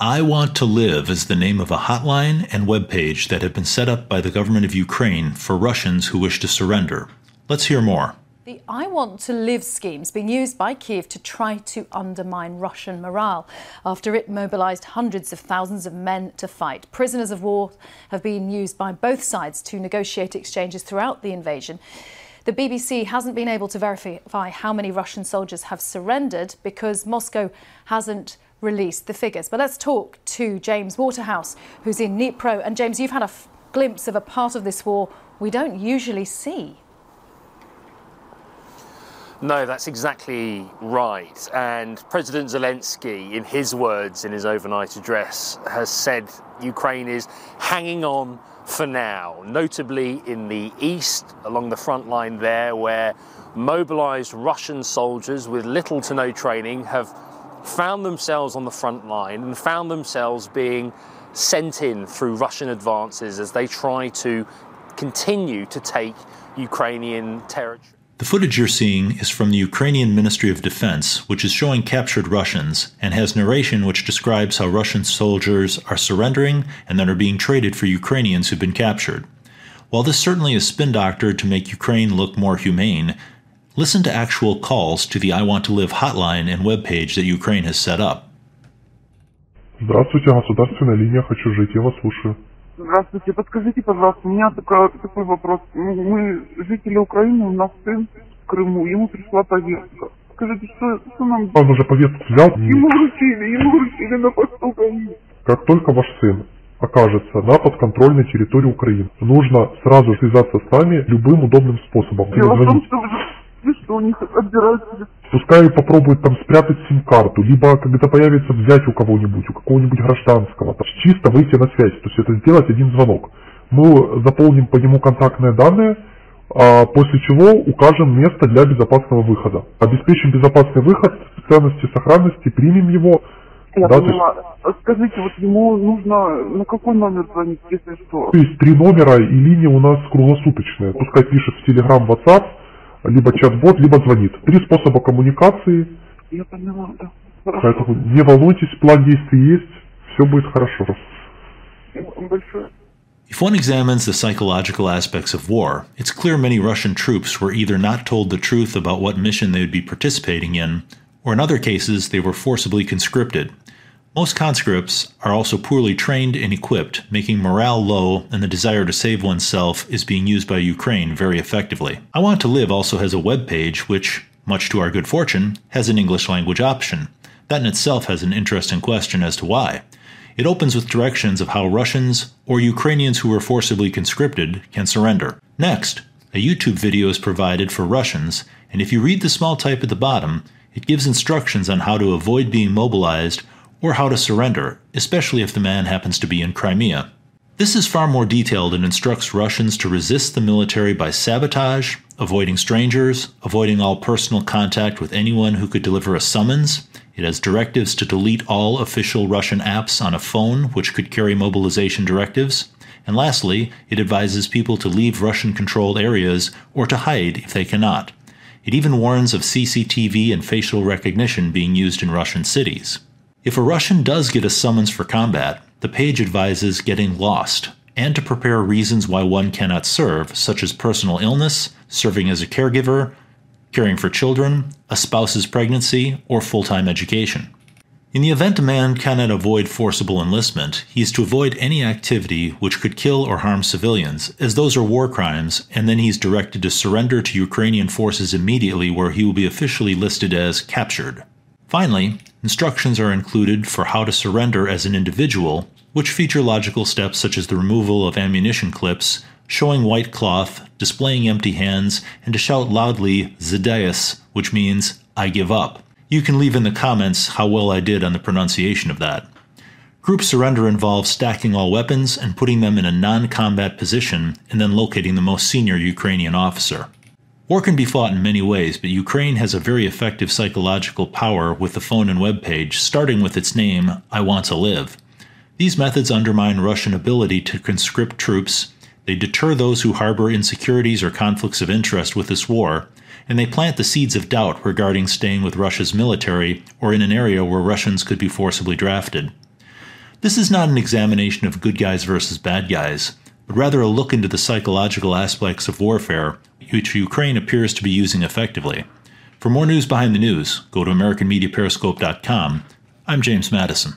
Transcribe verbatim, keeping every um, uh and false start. I Want to Live is the name of a hotline and webpage that have been set up by the government of Ukraine for Russians who wish to surrender. Let's hear more. The I Want to Live scheme is being used by Kyiv to try to undermine Russian morale after it mobilized hundreds of thousands of men to fight. Prisoners of war have been used by both sides to negotiate exchanges throughout the invasion. The B B C hasn't been able to verify how many Russian soldiers have surrendered because Moscow hasn't released the figures. But let's talk to James Waterhouse, who's in Dnipro. And James, you've had a f- glimpse of a part of this war we don't usually see. No, that's exactly right. And President Zelensky, in his words in his overnight address, has said Ukraine is hanging on for now, notably in the east, along the front line there, where mobilised Russian soldiers with little to no training have found themselves on the front line and found themselves being sent in through Russian advances as they try to continue to take Ukrainian territory. The footage you're seeing is from the Ukrainian Ministry of Defense, which is showing captured Russians and has narration which describes how Russian soldiers are surrendering and then are being traded for Ukrainians who've been captured. While this certainly is spin doctored to make Ukraine look more humane, listen to actual calls to the I Want to Live hotline and webpage that Ukraine has set up. Здравствуйте, государственная линия, хочу жить, я вас слушаю. Здравствуйте, подскажите, пожалуйста, у меня такой, такой вопрос. Мы жители Украины, у нас сын в Крыму, ему пришла повестка. Скажите, что, что нам делать? Он уже повестку взял? Ему вручили, ему вручили на посту ГАИ. Как только ваш сын окажется на подконтрольной территории Украины, нужно сразу связаться с нами любым удобным способом. Дело в том, что вы, что у них отбирают... Пускай попробуют там спрятать сим-карту, либо когда появится взять у кого-нибудь, у какого-нибудь гражданского, чисто выйти на связь, то есть это сделать один звонок. Мы заполним по нему контактные данные, после чего укажем место для безопасного выхода. Обеспечим безопасный выход, ценности, сохранности, примем его. Я да, понимаю. Есть... Скажите, вот ему нужно на какой номер звонить, если что? То есть три номера и линии у нас круглосуточные. Пускай пишет в Telegram, WhatsApp, либо чат-бот, либо звонит. Три способа коммуникации. Я поняла, да. Хорошо. Поэтому не волнуйтесь, план действий есть, все будет хорошо. Большое. If one examines the psychological aspects of war, it's clear many Russian troops were either not told the truth about what mission they would be participating in, or in other cases, they were forcibly conscripted. Most conscripts are also poorly trained and equipped, making morale low, and the desire to save oneself is being used by Ukraine very effectively. I Want to Live also has a web page which, much to our good fortune, has an English language option. That in itself has an interesting question as to why. It opens with directions of how Russians or Ukrainians who were forcibly conscripted can surrender. Next, a YouTube video is provided for Russians, and if you read the small type at the bottom, it gives instructions on how to avoid being mobilized or how to surrender, especially if the man happens to be in Crimea. This is far more detailed and instructs Russians to resist the military by sabotage, avoiding strangers, avoiding all personal contact with anyone who could deliver a summons. It has directives to delete all official Russian apps on a phone, which could carry mobilization directives. And lastly, it advises people to leave Russian-controlled areas or to hide if they cannot. It even warns of C C T V and facial recognition being used in Russian cities. If a Russian does get a summons for combat, the page advises getting lost and to prepare reasons why one cannot serve, such as personal illness, serving as a caregiver, caring for children, a spouse's pregnancy, or full-time education. In the event a man cannot avoid forcible enlistment, he is to avoid any activity which could kill or harm civilians, as those are war crimes, and then he is directed to surrender to Ukrainian forces immediately, where he will be officially listed as captured. Finally, instructions are included for how to surrender as an individual, which feature logical steps such as the removal of ammunition clips, showing white cloth, displaying empty hands, and to shout loudly, "Zdayas," which means, "I give up." You can leave in the comments how well I did on the pronunciation of that. Group surrender involves stacking all weapons and putting them in a non-combat position, and then locating the most senior Ukrainian officer. War can be fought in many ways, but Ukraine has a very effective psychological power with the phone and web page, starting with its name, I Want to Live. These methods undermine Russian ability to conscript troops, they deter those who harbor insecurities or conflicts of interest with this war, and they plant the seeds of doubt regarding staying with Russia's military or in an area where Russians could be forcibly drafted. This is not an examination of good guys versus bad guys, but rather a look into the psychological aspects of warfare, which Ukraine appears to be using effectively. For more news behind the news, go to American Media Periscope dot com. I'm James Madison.